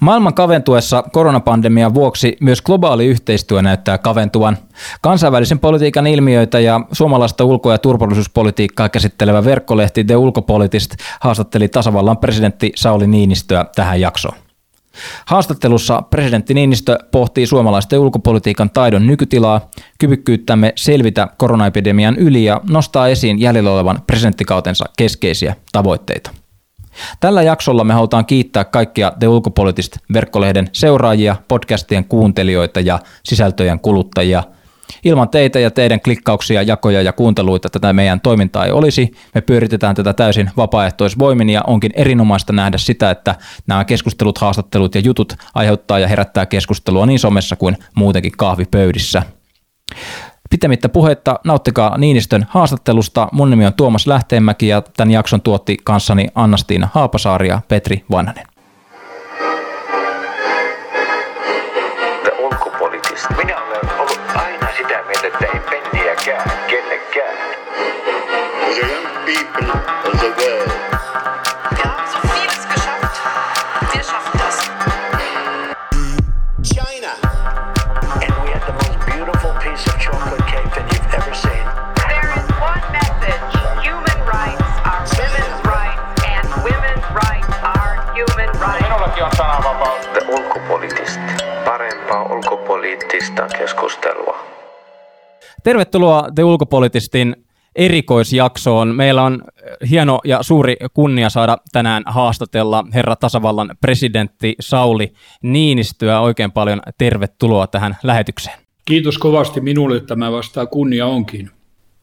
Maailman kaventuessa koronapandemian vuoksi myös globaali yhteistyö näyttää kaventuvan. Kansainvälisen politiikan ilmiöitä ja suomalaista ulko- ja turvallisuuspolitiikkaa käsittelevä verkkolehti The Ulkopolitist haastatteli tasavallan presidentti Sauli Niinistöä tähän jaksoon. Haastattelussa presidentti Niinistö pohtii suomalaisten ulkopolitiikan taidon nykytilaa, kyvykkyyttämme selvitä koronaepidemian yli ja nostaa esiin jäljellä olevan presidenttikautensa keskeisiä tavoitteita. Tällä jaksolla me halutaan kiittää kaikkia The Ulkopolitist-verkkolehden seuraajia, podcastien kuuntelijoita ja sisältöjen kuluttajia. Ilman teitä ja teidän klikkauksia, jakoja ja kuunteluita tätä meidän toimintaa ei olisi. Me pyöritetään tätä täysin vapaaehtoisvoimin ja onkin erinomaista nähdä sitä, että nämä keskustelut, haastattelut ja jutut aiheuttaa ja herättää keskustelua niin somessa kuin muutenkin kahvipöydissä. Pitemmittä puhetta, nauttikaa Niinistön haastattelusta. Mun nimi on Tuomas Lähteenmäki ja tämän jakson tuotti kanssani Anna-Stiina Haapasaari ja Petri Vanhanen. Ulkopoliittista keskustelua. Tervetuloa The Ulkopolitistin erikoisjaksoon. Meillä on hieno ja suuri kunnia saada tänään haastatella herra tasavallan presidentti Sauli Niinistöä. Oikein paljon tervetuloa tähän lähetykseen. Kiitos kovasti minulle, että mä vastaan kunnia onkin.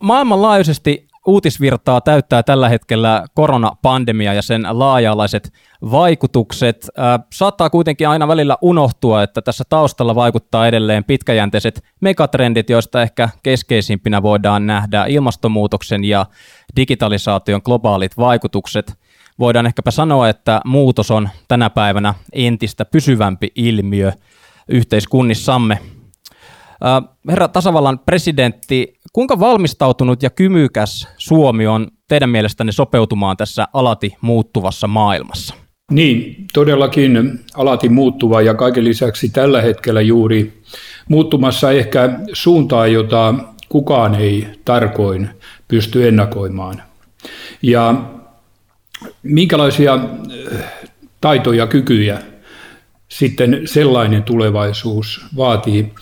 Maailmanlaajuisesti uutisvirtaa täyttää tällä hetkellä koronapandemia ja sen laaja-alaiset vaikutukset. Saattaa kuitenkin aina välillä unohtua, että tässä taustalla vaikuttaa edelleen pitkäjänteiset megatrendit, joista ehkä keskeisimpinä voidaan nähdä ilmastonmuutoksen ja digitalisaation globaalit vaikutukset. Voidaan ehkäpä sanoa, että muutos on tänä päivänä entistä pysyvämpi ilmiö yhteiskunnissamme. Herra tasavallan presidentti, kuinka valmistautunut ja kymykäs Suomi on teidän mielestänne sopeutumaan tässä alati muuttuvassa maailmassa? Niin, todellakin alati muuttuva ja kaiken lisäksi tällä hetkellä juuri muuttumassa ehkä suuntaan, jota kukaan ei tarkoin pysty ennakoimaan. Ja minkälaisia taitoja, kykyjä sitten sellainen tulevaisuus vaatii?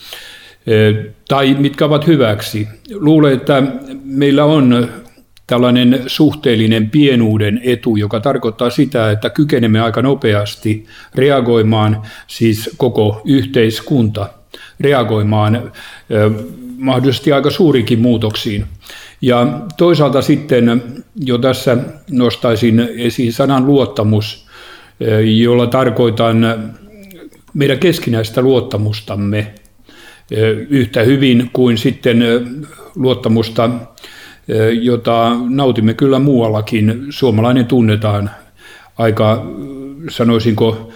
Tai mitkä ovat hyväksi. Luulen, että meillä on tällainen suhteellinen pienuuden etu, joka tarkoittaa sitä, että kykenemme aika nopeasti reagoimaan, siis koko yhteiskunta, reagoimaan mahdollisesti aika suuriinkin muutoksiin. Ja toisaalta sitten jo tässä nostaisin esiin sanan luottamus, jolla tarkoitan meidän keskinäistä luottamustamme, yhtä hyvin kuin sitten luottamusta, jota nautimme kyllä muuallakin. Suomalainen tunnetaan aika, sanoisinko,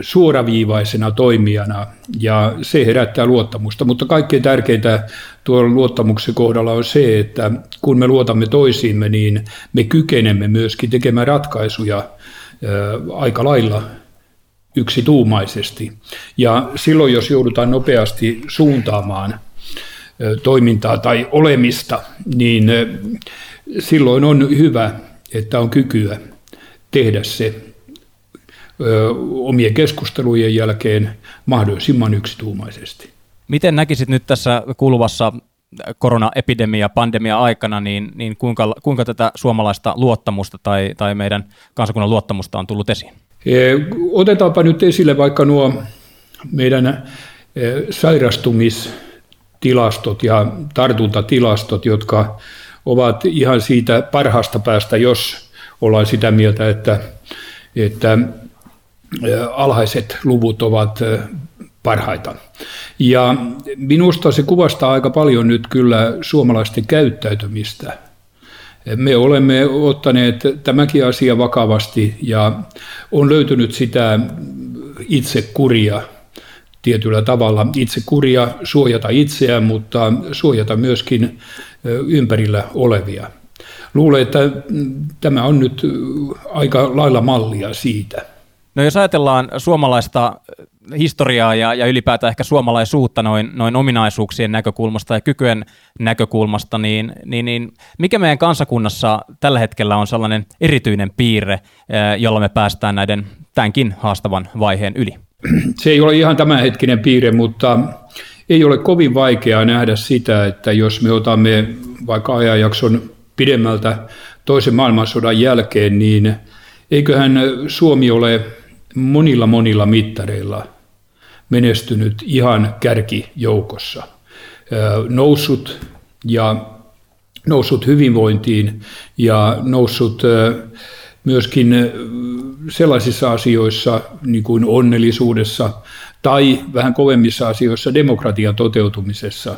suoraviivaisena toimijana ja se herättää luottamusta. Mutta kaikkein tärkeintä tuolla luottamuksen kohdalla on se, että kun me luotamme toisiimme, niin me kykenemme myöskin tekemään ratkaisuja aika lailla yksituumaisesti. Ja silloin, jos joudutaan nopeasti suuntaamaan toimintaa tai olemista, niin silloin on hyvä, että on kykyä tehdä se omien keskustelujen jälkeen mahdollisimman yksituumaisesti. Miten näkisit nyt tässä kuluvassa koronaepidemia, pandemia aikana, niin kuinka tätä suomalaista luottamusta tai meidän kansakunnan luottamusta on tullut esiin? Otetaanpa nyt esille vaikka nuo meidän sairastumistilastot ja tartuntatilastot, jotka ovat ihan siitä parhaasta päästä, jos ollaan sitä mieltä, että alhaiset luvut ovat parhaita. Ja minusta se kuvastaa aika paljon nyt kyllä suomalaisten käyttäytymistä. Me olemme ottaneet tämänkin asian vakavasti ja on löytynyt sitä itsekuria tietyllä tavalla. Itsekuria suojata itseään, mutta suojata myöskin ympärillä olevia. Luulen, että tämä on nyt aika lailla mallia siitä, No jos ajatellaan suomalaista historiaa ja ylipäätään ehkä suomalaisuutta noin ominaisuuksien näkökulmasta ja kykyjen näkökulmasta, niin mikä meidän kansakunnassa tällä hetkellä on sellainen erityinen piirre, jolla me päästään tämänkin haastavan vaiheen yli? Se ei ole ihan tämänhetkinen piirre, mutta ei ole kovin vaikeaa nähdä sitä, että jos me otamme vaikka ajanjakson pidemmältä toisen maailmansodan jälkeen, niin eiköhän Suomi ole monilla mittareilla menestynyt ihan kärkijoukossa. Noussut hyvinvointiin ja noussut myöskin sellaisissa asioissa niin kuin onnellisuudessa tai vähän kovemmissa asioissa demokratian toteutumisessa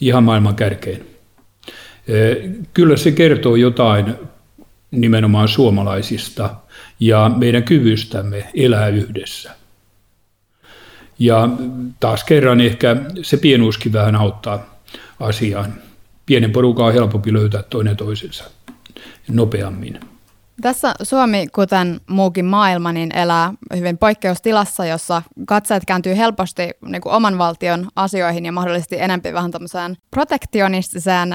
ihan maailman kärkeen. Kyllä se kertoo jotain nimenomaan suomalaisista ja meidän kyvystämme elää yhdessä. Ja taas kerran ehkä se pienuuskin vähän auttaa asiaan. Pienen porukan on helpompi löytää toinen toisensa nopeammin. Tässä Suomi, kuten muukin maailma, niin elää hyvin poikkeustilassa, jossa katseet kääntyy helposti niin kuin oman valtion asioihin ja mahdollisesti enemmän vähän tämmöiseen protektionistiseen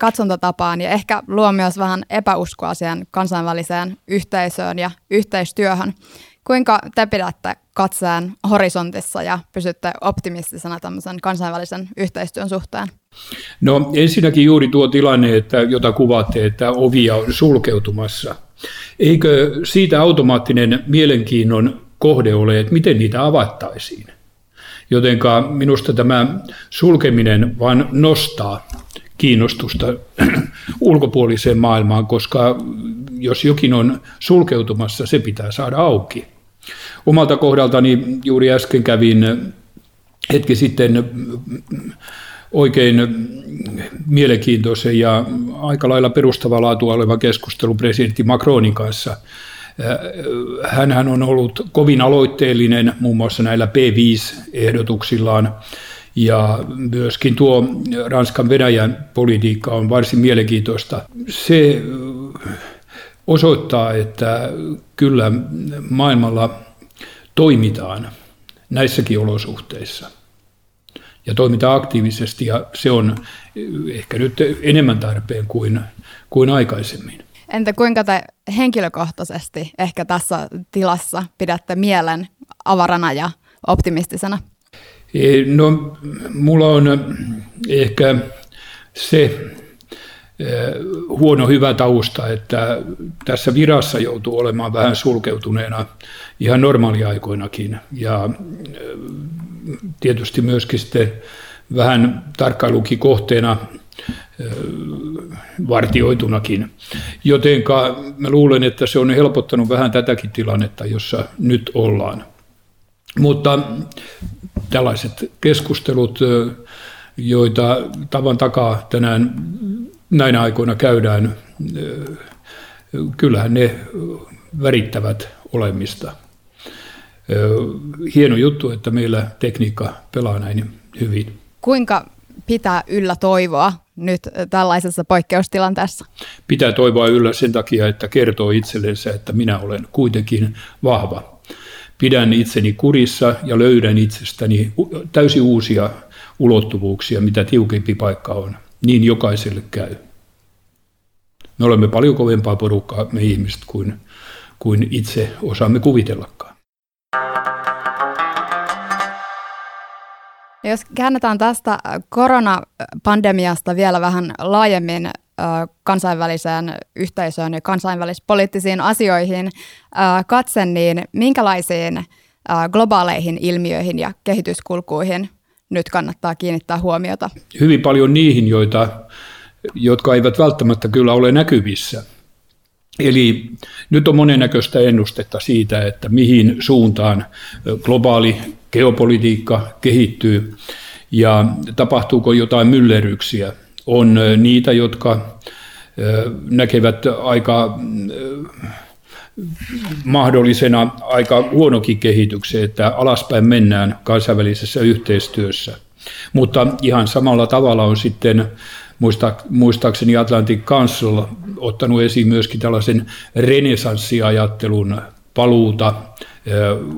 katsontatapaan ja ehkä luo myös vähän epäuskoa siihen kansainväliseen yhteisöön ja yhteistyöhön. Kuinka te pidätte katseen horisontissa ja pysytte optimistisena tämmöisen kansainvälisen yhteistyön suhteen? No ensinnäkin juuri tuo tilanne, jota kuvaatte, että ovia on sulkeutumassa. Eikö siitä automaattinen mielenkiinnon kohde ole, että miten niitä avattaisiin? Jotenka minusta tämä sulkeminen vaan nostaa kiinnostusta ulkopuoliseen maailmaan, koska jos jokin on sulkeutumassa, se pitää saada auki. Omalta kohdaltani juuri äsken kävin hetki sitten oikein mielenkiintoisen ja aika lailla perustavaa laatua oleva keskustelu presidentti Macronin kanssa. Hänhän on ollut kovin aloitteellinen muun muassa näillä P5-ehdotuksillaan. Ja myöskin tuo Ranskan Venäjän politiikka on varsin mielenkiintoista. Se osoittaa, että kyllä maailmalla toimitaan näissäkin olosuhteissa. Ja toimitaan aktiivisesti ja se on ehkä nyt enemmän tarpeen kuin aikaisemmin. Entä kuinka te henkilökohtaisesti ehkä tässä tilassa pidätte mielen avarana ja optimistisena? No, mulla on ehkä se huono hyvä tausta, että tässä virassa joutuu olemaan vähän sulkeutuneena ihan normaaliaikoinakin ja tietysti myöskin sitten vähän tarkkailukin kohteena vartioitunakin. Jotenka mä luulen, että se on helpottanut vähän tätäkin tilannetta, jossa nyt ollaan. Mutta tällaiset keskustelut, joita tavan takaa tänään näinä aikoina käydään, kyllähän ne värittävät olemista. Hieno juttu, että meillä tekniikka pelaa näin hyvin. Kuinka pitää yllä toivoa nyt tällaisessa poikkeustilanteessa? Pitää toivoa yllä sen takia, että kertoo itsellensä, että minä olen kuitenkin vahva. Pidän itseni kurissa ja löydän itsestäni täysin uusia ulottuvuuksia, mitä tiukempi paikka on. Niin jokaiselle käy. Me olemme paljon kovempaa porukkaa me ihmiset kuin itse osaamme kuvitellakaan. Jos käännetään tästä koronapandemiasta vielä vähän laajemmin kansainväliseen yhteisöön ja kansainvälispoliittisiin asioihin katse, niin minkälaisiin globaaleihin ilmiöihin ja kehityskulkuihin nyt kannattaa kiinnittää huomiota? Hyvin paljon niihin, jotka eivät välttämättä kyllä ole näkyvissä. Eli nyt on monennäköistä ennustetta siitä, että mihin suuntaan globaali geopolitiikka kehittyy ja tapahtuuko jotain myllerryksiä. On niitä, jotka näkevät aika mahdollisena aika huonokin kehityksen, että alaspäin mennään kansainvälisessä yhteistyössä. Mutta ihan samalla tavalla on sitten muistaakseni Atlantic Council ottanut esiin myöskin tällaisen renesanssiajattelun paluuta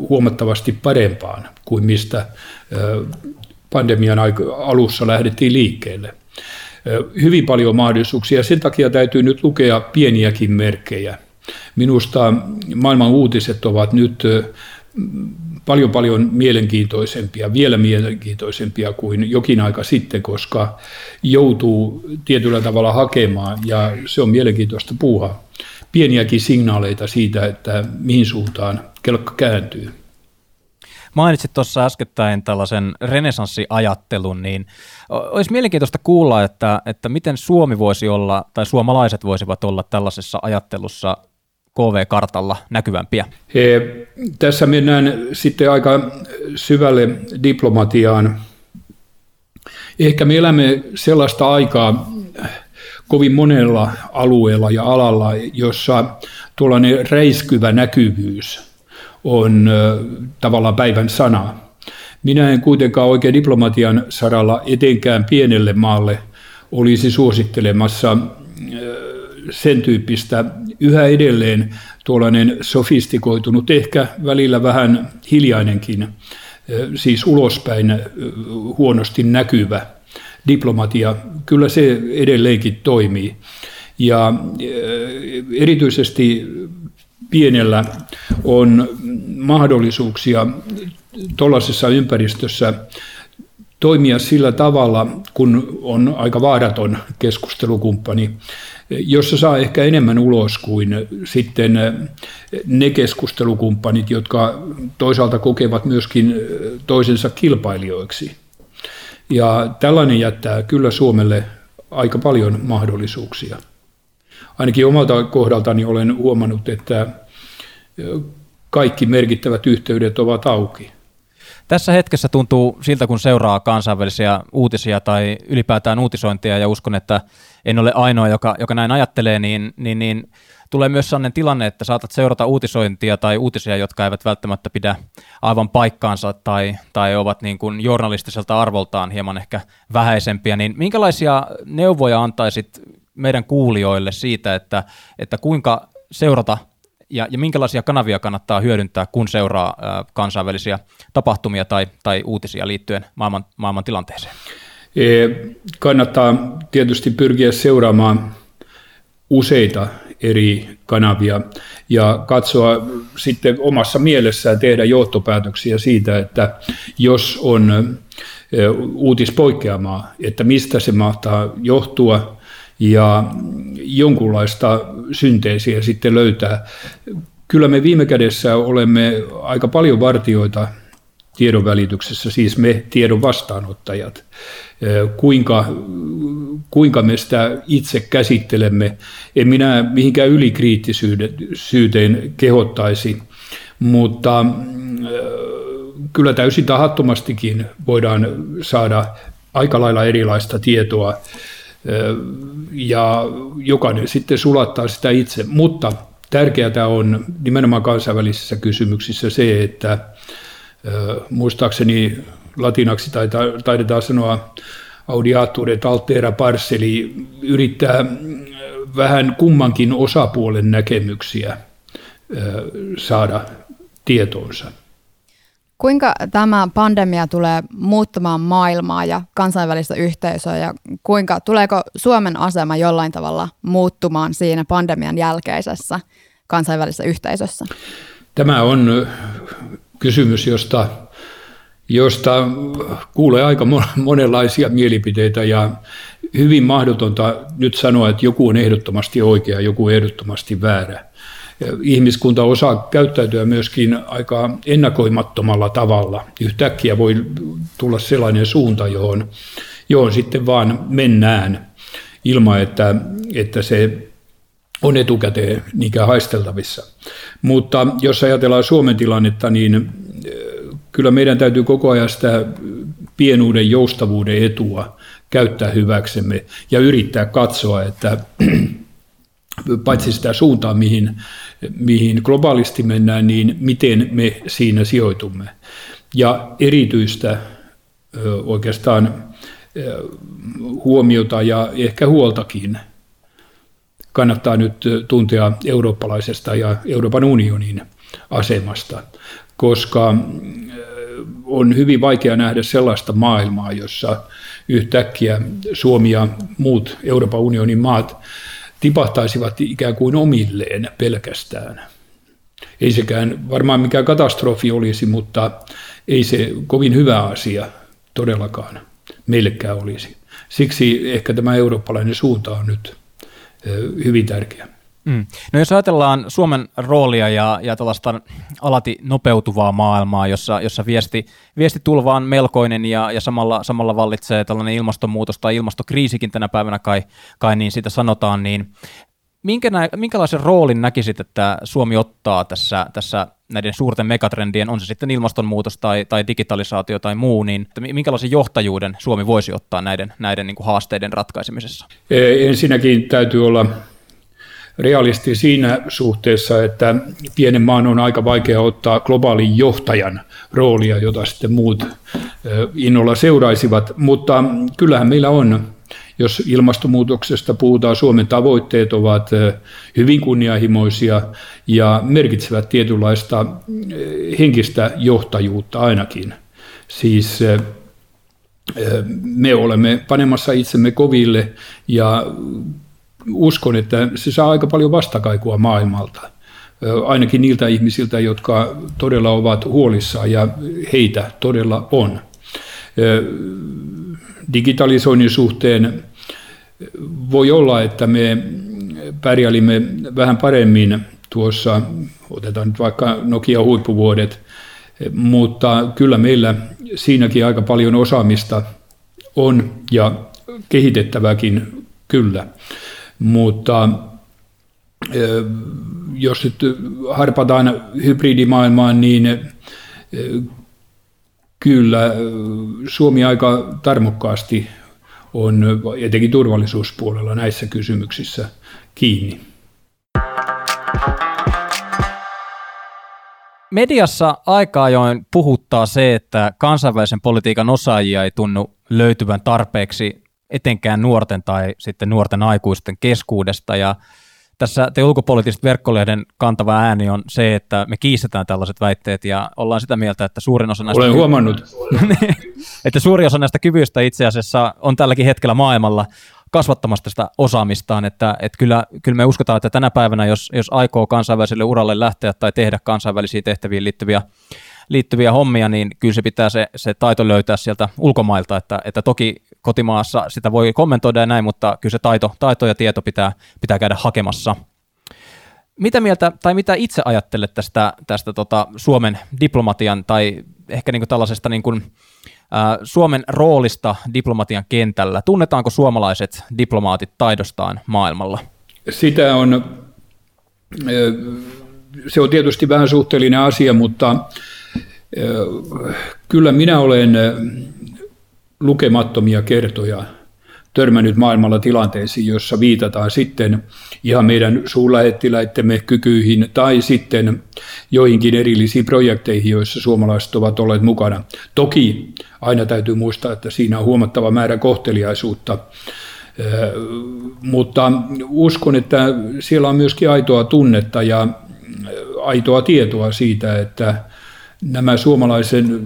huomattavasti parempaan kuin mistä pandemian alussa lähdettiin liikkeelle. Hyvin paljon mahdollisuuksia, sen takia täytyy nyt lukea pieniäkin merkkejä. Minusta maailman uutiset ovat nyt paljon mielenkiintoisempia, vielä mielenkiintoisempia kuin jokin aika sitten, koska joutuu tietyllä tavalla hakemaan, ja se on mielenkiintoista puuhaa. Pieniäkin signaaleita siitä, että mihin suuntaan kelkka kääntyy. Mainitsit tuossa äskettäin tällaisen renesanssiajattelun, niin olisi mielenkiintoista kuulla, että miten Suomi voisi olla, tai suomalaiset voisivat olla tällaisessa ajattelussa KV-kartalla näkyvämpiä. Tässä mennään sitten aika syvälle diplomatiaan. Ehkä me elämme sellaista aikaa kovin monella alueella ja alalla, jossa tuollainen räiskyvä näkyvyys on tavallaan päivän sana. Minä en kuitenkaan oikein diplomatian saralla etenkään pienelle maalle olisi suosittelemassa sen tyyppistä. Yhä edelleen tuollainen sofistikoitunut, ehkä välillä vähän hiljainenkin, siis ulospäin huonosti näkyvä diplomatia, kyllä se edelleenkin toimii. Ja erityisesti pienellä on mahdollisuuksia tuollaisessa ympäristössä toimia sillä tavalla, kun on aika vaaraton keskustelukumppani, jossa saa ehkä enemmän ulos kuin sitten ne keskustelukumppanit, jotka toisaalta kokevat myöskin toisensa kilpailijoiksi. Ja tällainen jättää kyllä Suomelle aika paljon mahdollisuuksia. Ainakin omalta kohdaltani olen huomannut, että kaikki merkittävät yhteydet ovat auki. Tässä hetkessä tuntuu siltä, kun seuraa kansainvälisiä uutisia tai ylipäätään uutisointia, ja uskon, että en ole ainoa, joka näin ajattelee, niin tulee myös sellainen tilanne, että saatat seurata uutisointia tai uutisia, jotka eivät välttämättä pidä aivan paikkaansa tai ovat niin kuin journalistiselta arvoltaan hieman ehkä vähäisempiä. Niin minkälaisia neuvoja antaisit meidän kuulijoille siitä, että kuinka seurata ja minkälaisia kanavia kannattaa hyödyntää, kun seuraa kansainvälisiä tapahtumia tai uutisia liittyen maailman tilanteeseen? Kannattaa tietysti pyrkiä seuraamaan useita eri kanavia ja katsoa sitten omassa mielessään, tehdä johtopäätöksiä siitä, että jos on uutispoikkeamaa, että mistä se mahtaa johtua, ja jonkunlaista synteesiä sitten löytää. Kyllä me viime kädessä olemme aika paljon vartijoita tiedonvälityksessä, siis me tiedon vastaanottajat. Kuinka me sitä itse käsittelemme. En minä mihinkään ylikriittisyyteen kehottaisi, mutta kyllä täysin tahattomastikin voidaan saada aika lailla erilaista tietoa. Ja jokainen sitten sulattaa sitä itse, mutta tärkeää on nimenomaan kansainvälisissä kysymyksissä se, että muistaakseni latinaksi taidetaan sanoa audiatore altera pars, eli yrittää vähän kummankin osapuolen näkemyksiä saada tietoonsa. Kuinka tämä pandemia tulee muuttamaan maailmaa ja kansainvälistä yhteisöä, ja kuinka tuleeko Suomen asema jollain tavalla muuttumaan siinä pandemian jälkeisessä kansainvälisessä yhteisössä? Tämä on kysymys, josta kuulee aika monenlaisia mielipiteitä, ja hyvin mahdotonta nyt sanoa, että joku on ehdottomasti oikea, joku ehdottomasti väärä. Ihmiskunta osaa käyttäytyä myöskin aika ennakoimattomalla tavalla. Yhtäkkiä voi tulla sellainen suunta, johon sitten vaan mennään ilman, että se on etukäteen niinkään haisteltavissa. Mutta jos ajatellaan Suomen tilannetta, niin kyllä meidän täytyy koko ajan sitä pienuuden, joustavuuden etua käyttää hyväksemme ja yrittää katsoa, että paitsi sitä suuntaa, mihin globaalisti mennään, niin miten me siinä sijoitumme. Ja erityistä oikeastaan huomiota ja ehkä huoltakin kannattaa nyt tuntea eurooppalaisesta ja Euroopan unionin asemasta, koska on hyvin vaikea nähdä sellaista maailmaa, jossa yhtäkkiä Suomi ja muut Euroopan unionin maat tipahtaisivat ikään kuin omilleen pelkästään. Ei sekään varmaan mikään katastrofi olisi, mutta ei se kovin hyvä asia todellakaan meillekään olisi. Siksi ehkä tämä eurooppalainen suunta on nyt hyvin tärkeä. Mm. No jos ajatellaan Suomen roolia ja tällaista alati nopeutuvaa maailmaa, jossa viesti tulva on melkoinen ja samalla vallitsee tällainen ilmastonmuutos tai ilmastokriisikin tänä päivänä kai niin sitä sanotaan, niin minkälaisen roolin näkisit, että Suomi ottaa tässä näiden suurten megatrendien, on se sitten ilmastonmuutos tai digitalisaatio tai muu, niin että minkälaisen johtajuuden Suomi voisi ottaa näiden niin kuin haasteiden ratkaisemisessa? Ensinnäkin täytyy olla realisti siinä suhteessa, että pienen maan on aika vaikea ottaa globaalin johtajan roolia, jota sitten muut innolla seuraisivat, mutta kyllähän meillä on. Jos ilmastonmuutoksesta puhutaan, Suomen tavoitteet ovat hyvin kunnianhimoisia ja merkitsevät tietynlaista henkistä johtajuutta ainakin. Siis me olemme panemassa itsemme koville ja uskon, että se saa aika paljon vastakaikua maailmalta, ainakin niiltä ihmisiltä, jotka todella ovat huolissaan, ja heitä todella on. Digitalisoinnin suhteen voi olla, että me pärjälimme vähän paremmin tuossa, otetaan nyt vaikka Nokia-huippuvuodet, mutta kyllä meillä siinäkin aika paljon osaamista on ja kehitettäväkin kyllä, mutta jos nyt harpataan hybridimaailmaan, niin kyllä, Suomi aika tarmokkaasti on etenkin turvallisuuspuolella näissä kysymyksissä kiinni. Mediassa aika ajoin puhuttaa se, että kansainvälisen politiikan osaajia ei tunnu löytyvän tarpeeksi etenkään nuorten tai sitten nuorten aikuisten keskuudesta. Ja tässä The Ulkopolitist -verkkolehden kantava ääni on se, että me kiistetään tällaiset väitteet ja ollaan sitä mieltä, että suurin osa näistä kyvyistä itse asiassa on tälläkin hetkellä maailmalla kasvattamasta sitä osaamistaan, että kyllä me uskotaan, että tänä päivänä, jos aikoo kansainväliselle uralle lähteä tai tehdä kansainvälisiin tehtäviin liittyviä hommia, niin kyllä se pitää se taito löytää sieltä ulkomailta, että toki kotimaassa sitä voi kommentoida ja näin, mutta kyllä se taito ja tieto pitää käydä hakemassa. Mitä mieltä tai mitä itse ajattelet tästä Suomen diplomatian tai ehkä niin kuin tällaisesta niin kuin, Suomen roolista diplomatian kentällä? Tunnetaanko suomalaiset diplomaatit taidostaan maailmalla? Se on tietysti vähän suhteellinen asia, mutta kyllä minä olen lukemattomia kertoja törmännyt maailmalla tilanteisiin, jossa viitataan sitten ihan meidän suurlähettiläittemme kykyihin tai sitten joihinkin erillisiin projekteihin, joissa suomalaiset ovat olleet mukana. Toki aina täytyy muistaa, että siinä on huomattava määrä kohteliaisuutta, mutta uskon, että siellä on myöskin aitoa tunnetta ja aitoa tietoa siitä, että nämä suomalaisen,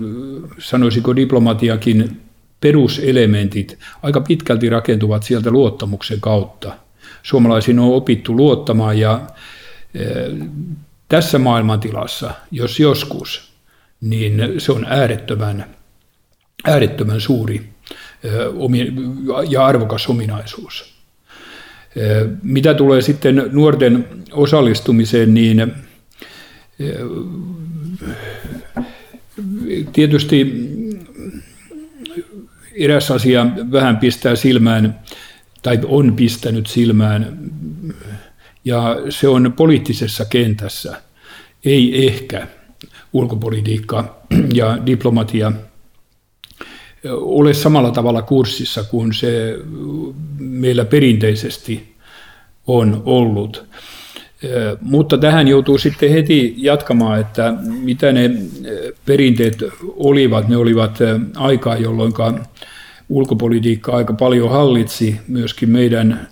sanoisiko diplomatiakin, peruselementit aika pitkälti rakentuvat sieltä luottamuksen kautta. Suomalaisiin on opittu luottamaan ja tässä maailmantilassa, jos joskus, niin se on äärettömän suuri ja arvokas ominaisuus. Mitä tulee sitten nuorten osallistumiseen, niin tietysti eräs asia vähän pistää silmään, tai on pistänyt silmään, ja se on poliittisessa kentässä. Ei ehkä ulkopolitiikka ja diplomatia ole samalla tavalla kurssissa kuin se meillä perinteisesti on ollut. Mutta tähän joutuu sitten heti jatkamaan, että mitä ne perinteet olivat. Ne olivat aikaa, jolloin ulkopolitiikka aika paljon hallitsi myöskin meidän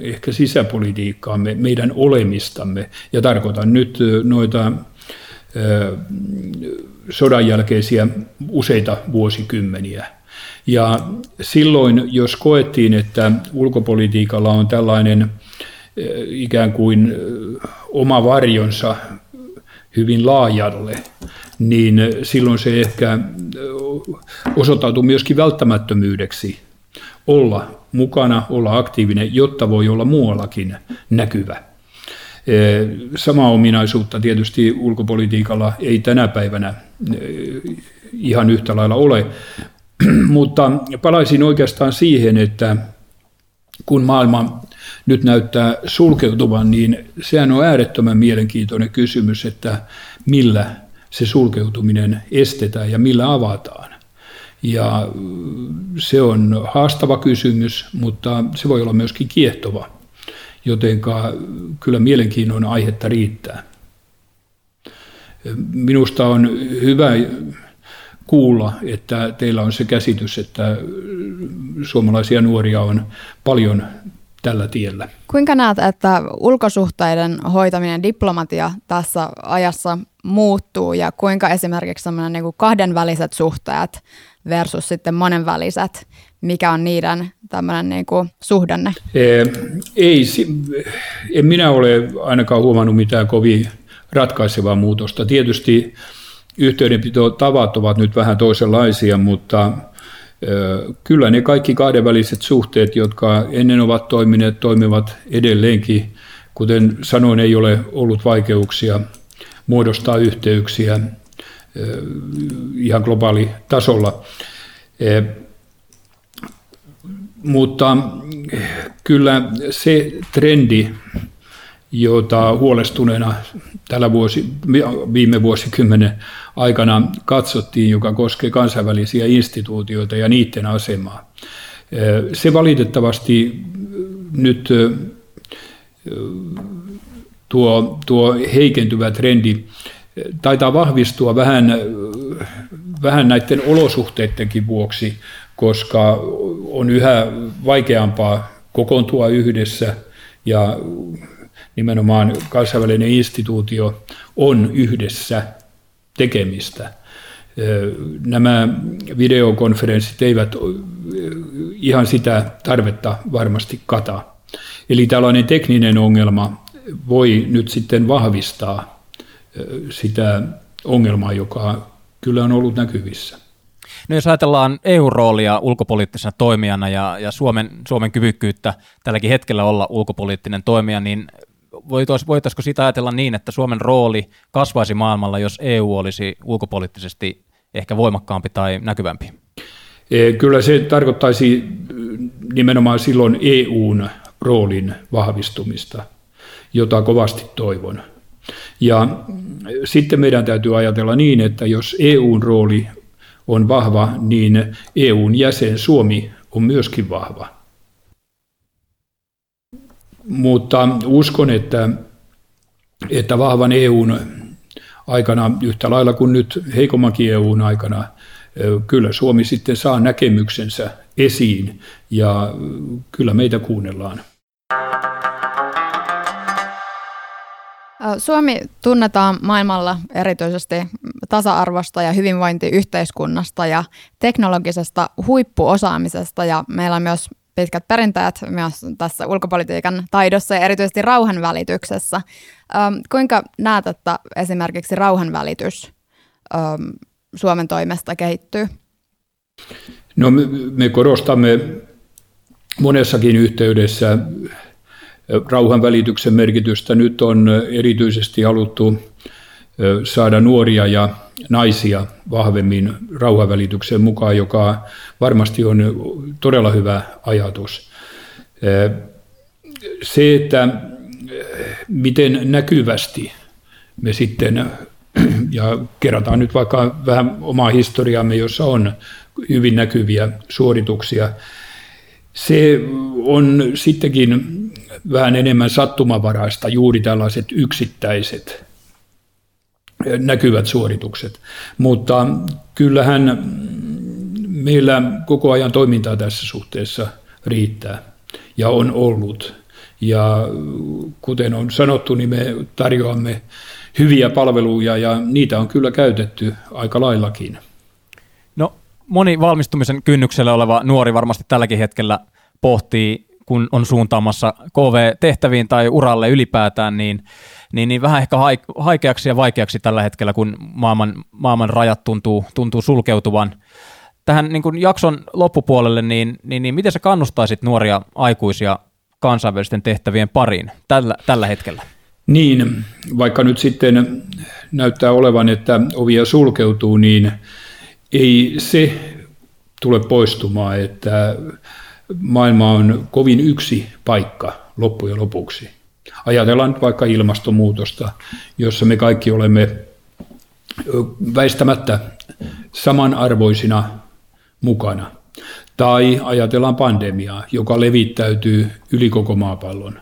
ehkä sisäpolitiikkaamme, meidän olemistamme. Ja tarkoitan nyt noita sodan jälkeisiä useita vuosikymmeniä. Ja silloin, jos koettiin, että ulkopolitiikalla on tällainen ikään kuin oma varjonsa hyvin laajalle, niin silloin se ehkä osoittautui myöskin välttämättömyydeksi olla mukana, olla aktiivinen, jotta voi olla muuallakin näkyvä. Samaa ominaisuutta tietysti ulkopolitiikalla ei tänä päivänä ihan yhtä lailla ole, mutta palaisin oikeastaan siihen, että kun maailma nyt näyttää sulkeutuvan, niin sehän on äärettömän mielenkiintoinen kysymys, että millä se sulkeutuminen estetään ja millä avataan. Ja se on haastava kysymys, mutta se voi olla myöskin kiehtova, jotenka kyllä mielenkiinnon aihetta riittää. Minusta on hyvä kuulla, että teillä on se käsitys, että suomalaisia nuoria on paljon tällä tiellä. Kuinka näet, että ulkosuhteiden hoitaminen, diplomatia tässä ajassa muuttuu ja kuinka esimerkiksi niin kuin kahdenväliset suhteet versus sitten monenväliset, mikä on niiden tämmöinen niin kuin suhdanne? En minä ole ainakaan huomannut mitään kovin ratkaisevaa muutosta. Tietysti yhteydenpitotavat ovat nyt vähän toisenlaisia, mutta kyllä ne kaikki kahdenväliset suhteet, jotka ennen ovat toimineet, toimivat edelleenkin. Kuten sanoin, ei ole ollut vaikeuksia muodostaa yhteyksiä ihan globaalitasolla. Mutta kyllä se trendi, jota huolestuneena viime vuosikymmenen aikana katsottiin, joka koskee kansainvälisiä instituutioita ja niiden asemaa. Se valitettavasti nyt tuo heikentyvä trendi taitaa vahvistua vähän näiden olosuhteidenkin vuoksi, koska on yhä vaikeampaa kokoontua yhdessä ja nimenomaan kansainvälinen instituutio on yhdessä tekemistä. Nämä videokonferenssit eivät ihan sitä tarvetta varmasti kata. Eli tällainen tekninen ongelma voi nyt sitten vahvistaa sitä ongelmaa, joka kyllä on ollut näkyvissä. No jos ajatellaan EU-roolia ulkopoliittisena toimijana ja Suomen kyvykkyyttä tälläkin hetkellä olla ulkopoliittinen toimija, niin voitaisiko sitä ajatella niin, että Suomen rooli kasvaisi maailmalla, jos EU olisi ulkopoliittisesti ehkä voimakkaampi tai näkyvämpi? Kyllä se tarkoittaisi nimenomaan silloin EUn roolin vahvistumista, jota kovasti toivon. Ja sitten meidän täytyy ajatella niin, että jos EUn rooli on vahva, niin EUn jäsen Suomi on myöskin vahva. Mutta uskon, että vahvan EUn aikana, yhtä lailla kuin nyt heikommankin EUn aikana, kyllä Suomi sitten saa näkemyksensä esiin ja kyllä meitä kuunnellaan. Suomi tunnetaan maailmalla erityisesti tasa-arvosta ja hyvinvointiyhteiskunnasta ja teknologisesta huippuosaamisesta ja meillä on myös pitkät perinteet myös tässä ulkopolitiikan taidossa ja erityisesti rauhanvälityksessä. Kuinka näet, että esimerkiksi rauhanvälitys Suomen toimesta kehittyy? No, me korostamme monessakin yhteydessä rauhanvälityksen merkitystä. Nyt on erityisesti haluttu saada nuoria ja naisia vahvemmin rauhanvälityksen mukaan, joka varmasti on todella hyvä ajatus. Se, että miten näkyvästi me sitten, ja kerrataan nyt vaikka vähän omaa historiaamme, jossa on hyvin näkyviä suorituksia, se on sittenkin vähän enemmän sattumavaraista, juuri tällaiset yksittäiset näkyvät suoritukset. Mutta kyllähän meillä koko ajan toimintaa tässä suhteessa riittää ja on ollut. Ja kuten on sanottu, niin me tarjoamme hyviä palveluja ja niitä on kyllä käytetty aika laillakin. No, moni valmistumisen kynnyksellä oleva nuori varmasti tälläkin hetkellä pohtii, kun on suuntaamassa KV-tehtäviin tai uralle ylipäätään, niin vähän ehkä haikeaksi ja vaikeaksi tällä hetkellä, kun maailman rajat tuntuu sulkeutuvan. Tähän niin kuin jakson loppupuolelle, niin miten sä kannustaisit nuoria aikuisia kansainvälisten tehtävien pariin tällä hetkellä? Niin, vaikka nyt sitten näyttää olevan, että ovia sulkeutuu, niin ei se tule poistumaan, että maailma on kovin yksi paikka loppujen lopuksi. Ajatellaan vaikka ilmastonmuutosta, jossa me kaikki olemme väistämättä samanarvoisina mukana. Tai ajatellaan pandemiaa, joka levittäytyy yli koko maapallon.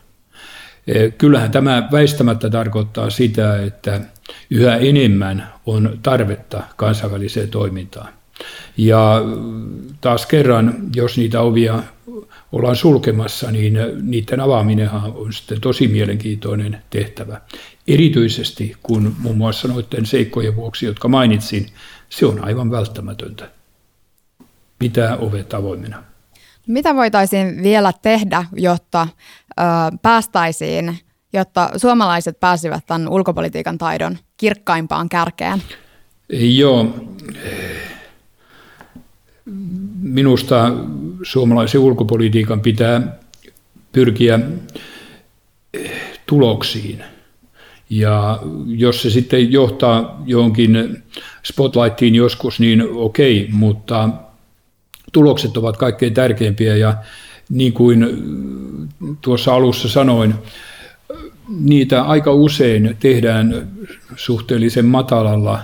Kyllähän tämä väistämättä tarkoittaa sitä, että yhä enemmän on tarvetta kansainväliseen toimintaan. Ja taas kerran, jos niitä ovia ollaan sulkemassa, niin niiden avaaminenhan on sitten tosi mielenkiintoinen tehtävä. Erityisesti, kun muun muassa noiden seikkojen vuoksi, jotka mainitsin, se on aivan välttämätöntä. Pitää ovet avoimena. Mitä voitaisiin vielä tehdä, jotta jotta suomalaiset pääsivät tämän ulkopolitiikan taidon kirkkaimpaan kärkeen? Joo. Minusta suomalaisen ulkopolitiikan pitää pyrkiä tuloksiin. Ja jos se sitten johtaa johonkin spotlightiin joskus, niin okei, mutta tulokset ovat kaikkein tärkeimpiä ja niin kuin tuossa alussa sanoin, niitä aika usein tehdään suhteellisen matalalla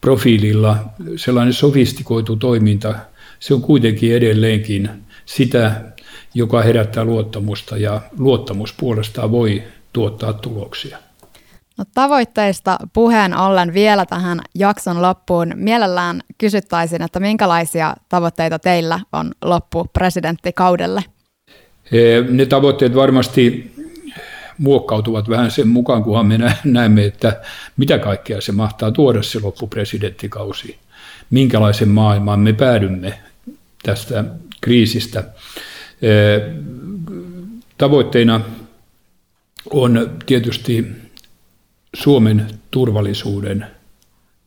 profiililla. Sellainen sofistikoitu toiminta, se on kuitenkin edelleenkin sitä, joka herättää luottamusta ja luottamus puolestaan voi tuottaa tuloksia. No, tavoitteista puheen ollen vielä tähän jakson loppuun. Mielellään kysyttäisiin, että minkälaisia tavoitteita teillä on loppupresidenttikaudelle? Ne tavoitteet varmasti muokkautuvat vähän sen mukaan, kunhan me näemme, että mitä kaikkea se mahtaa tuoda se loppupresidenttikausi. Minkälaisen maailmaan me päädymme tästä kriisistä. Tavoitteena on tietysti Suomen turvallisuuden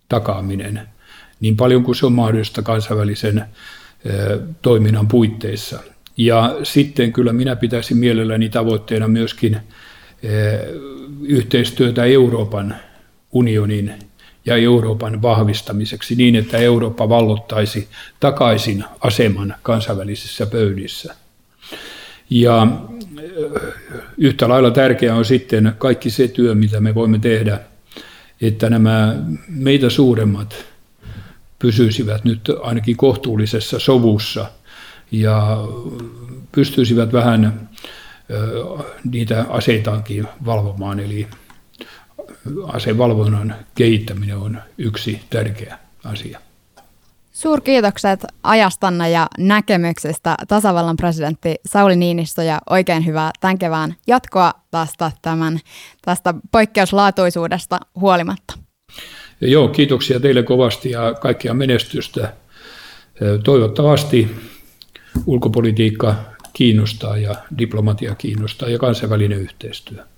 takaaminen niin paljon kuin se on mahdollista kansainvälisen toiminnan puitteissa. Ja sitten kyllä minä pitäisin mielelläni tavoitteena myöskin yhteistyötä Euroopan unionin ja Euroopan vahvistamiseksi niin, että Eurooppa vallottaisi takaisin aseman kansainvälisissä pöydissä. Ja yhtä lailla tärkeää on sitten kaikki se työ, mitä me voimme tehdä, että nämä meitä suuremmat pysyisivät nyt ainakin kohtuullisessa sovussa ja pystyisivät vähän niitä aseitaankin valvomaan. Eli asevalvonnan kehittäminen on yksi tärkeä asia. Suurkiitokset ajastanne ja näkemyksistä tasavallan presidentti Sauli Niinistö ja oikein hyvää tämän kevään jatkoa tästä poikkeuslaatuisuudesta huolimatta. Joo, kiitoksia teille kovasti ja kaikkia menestystä. Toivottavasti ulkopolitiikka kiinnostaa ja diplomatia kiinnostaa ja kansainvälinen yhteistyö.